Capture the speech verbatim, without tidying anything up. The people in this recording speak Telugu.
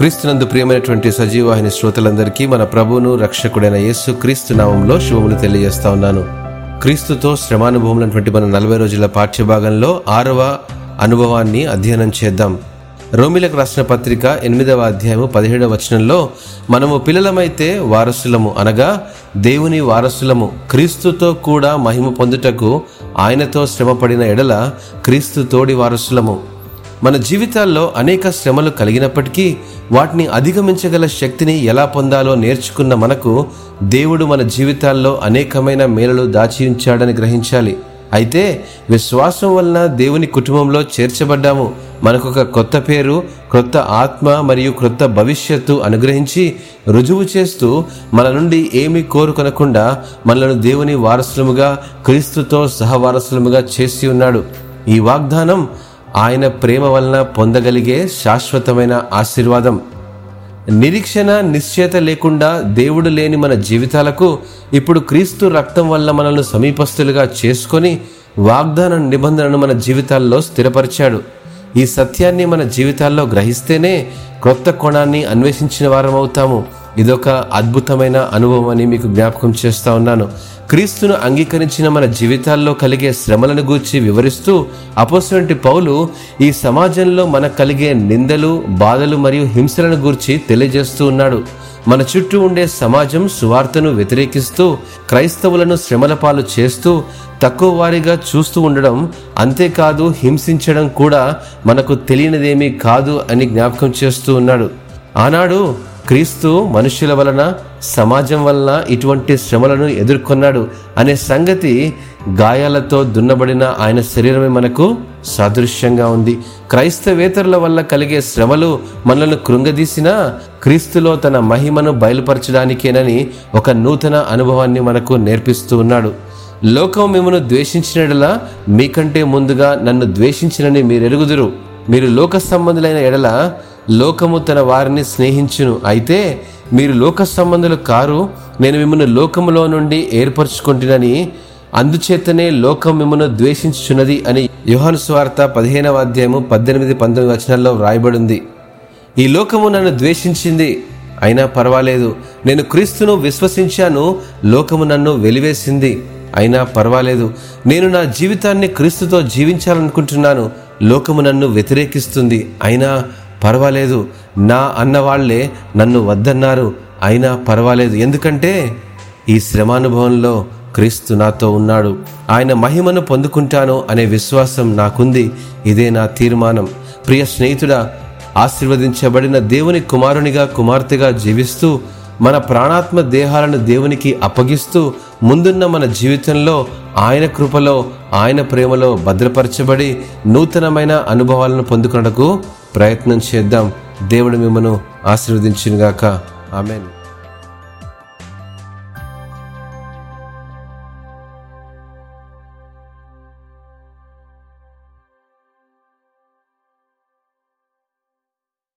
క్రీస్తునందు ప్రియమైనటువంటి సజీవాహిని శ్రోతలందరికీ మన ప్రభువును రక్షకుడైన యేసు క్రీస్తు నామంలో శుభములు తెలియజేస్తా ఉన్నాను. క్రీస్తుతో శ్రమానుభవములైనటువంటి మన నలభై రోజుల పాఠ్యభాగంలో ఆరవ అనుభవాన్ని అధ్యయనం చేద్దాం. రోమిలకు రాసిన పత్రిక ఎనిమిదవ అధ్యాయము పదిహేడవ వచనంలో మనము పిల్లలమైతే వారసులము, అనగా దేవుని వారసులము, క్రీస్తుతో కూడా మహిమ పొందుటకు ఆయనతో శ్రమపడిన ఎడల క్రీస్తు తోడి వారసులము. మన జీవితాల్లో అనేక శ్రమలు కలిగినప్పటికీ వాటిని అధిగమించగల శక్తిని ఎలా పొందాలో నేర్చుకున్న మనకు దేవుడు మన జీవితాల్లో అనేకమైన మేలులు దాచి ఉంచాడని గ్రహించాలి. అయితే విశ్వాసం వలన దేవుని కుటుంబంలో చేర్చబడ్డాము. మనకొక కొత్త పేరు, క్రొత్త ఆత్మ మరియు క్రొత్త భవిష్యత్తు అనుగ్రహించి రుజువు చేస్తూ మన నుండి ఏమీ కోరుకొనకుండా మనలను దేవుని వారసులముగా, క్రీస్తుతో సహవారసులముగా చేసి ఉన్నాడు. ఈ వాగ్దానం ఆయన ప్రేమ వలన పొందగలిగే శాశ్వతమైన ఆశీర్వాదం. నిరీక్షణ, నిశ్చయత లేకుండా దేవుడు లేని మన జీవితాలకు ఇప్పుడు క్రీస్తు రక్తం వల్ల మనల్ని సమీపస్తులుగా చేసుకొని వాగ్దాన నిబంధనను మన జీవితాల్లో స్థిరపరిచాడు. ఈ సత్యాన్ని మన జీవితాల్లో గ్రహిస్తేనే క్రొత్త కోణాన్ని అన్వేషించిన వారం అవుతాము. ఇదొక అద్భుతమైన అనుభవం అని మీకు జ్ఞాపకం చేస్తా ఉన్నాను. క్రీస్తును అంగీకరించిన మన జీవితాల్లో కలిగే శ్రమలను గూర్చి వివరిస్తూ అపోస్తలుడైన పౌలు ఈ సమాజంలో మనకు కలిగే నిందలు, బాధలు మరియు హింసలను గూర్చి తెలియజేస్తూ ఉన్నాడు. మన చుట్టూ ఉండే సమాజం సువార్తను వ్యతిరేకిస్తూ క్రైస్తవులను శ్రమల పాలు చేస్తూ తక్కువ వారిగా చూస్తూ ఉండడం, అంతేకాదు హింసించడం కూడా మనకు తెలియనిదేమీ కాదు అని జ్ఞాపకం చేస్తూ ఉన్నాడు. ఆనాడు క్రీస్తు మనుష్యుల వలన, సమాజం వలన ఇటువంటి శ్రమలను ఎదుర్కొన్నాడు అనే సంగతి గాయాలతో దున్నబడిన ఆయన శరీరమే మనకు సాదృశ్యంగా ఉంది. క్రైస్తవేతరుల వల్ల కలిగే శ్రమలు మనలను కృంగదీసినా క్రీస్తులో తన మహిమను బయలుపరచడానికేనని ఒక నూతన అనుభవాన్ని మనకు నేర్పిస్తూ ఉన్నాడు. లోకం మిమ్మను ద్వేషించినలా మీకంటే ముందుగా నన్ను ద్వేషించినని మీరెరుగుదురు. మీరు లోక సంబంధులైన ఎడల లోకము తన వారిని స్నేహించును. అయితే మీరు లోక సంబంధులు కారు, నేను మిమ్మల్ని లోకములో నుండి ఏర్పరచుకుంటున్నానని, అందుచేతనే లోకం మిమ్మల్ని ద్వేషించుచున్నది అని యోహాను సువార్త పదిహేనవ అధ్యాయము పద్దెనిమిది పంతొమ్మిది వచనాల్లో వ్రాయబడింది. ఈ లోకము నన్ను ద్వేషించింది, అయినా పర్వాలేదు. నేను క్రీస్తును విశ్వసించాను, లోకము నన్ను వెలివేసింది, అయినా పర్వాలేదు. నేను నా జీవితాన్ని క్రీస్తుతో జీవించాలనుకుంటున్నాను, లోకము నన్ను వ్యతిరేకిస్తుంది, అయినా పర్వాలేదు. నా అన్నవాళ్లే నన్ను వద్దన్నారు, అయినా పర్వాలేదు. ఎందుకంటే ఈ శ్రమానుభవంలో క్రీస్తు నాతో ఉన్నాడు, ఆయన మహిమను పొందుకుంటాను అనే విశ్వాసం నాకుంది. ఇదే నా తీర్మానం. ప్రియ స్నేహితుడా, ఆశీర్వదించబడిన దేవుని కుమారునిగా, కుమార్తెగా జీవిస్తూ మన ప్రాణాత్మ దేహాలను దేవునికి అప్పగిస్తూ ముందున్న మన జీవితంలో ఆయన కృపలో, ఆయన ప్రేమలో భద్రపరచబడి నూతనమైన అనుభవాలను పొందుకున్నకు ప్రయత్నం చేద్దాం. దేవుడు మిమ్మను ఆశీర్వదించును గాక. ఆమేన్.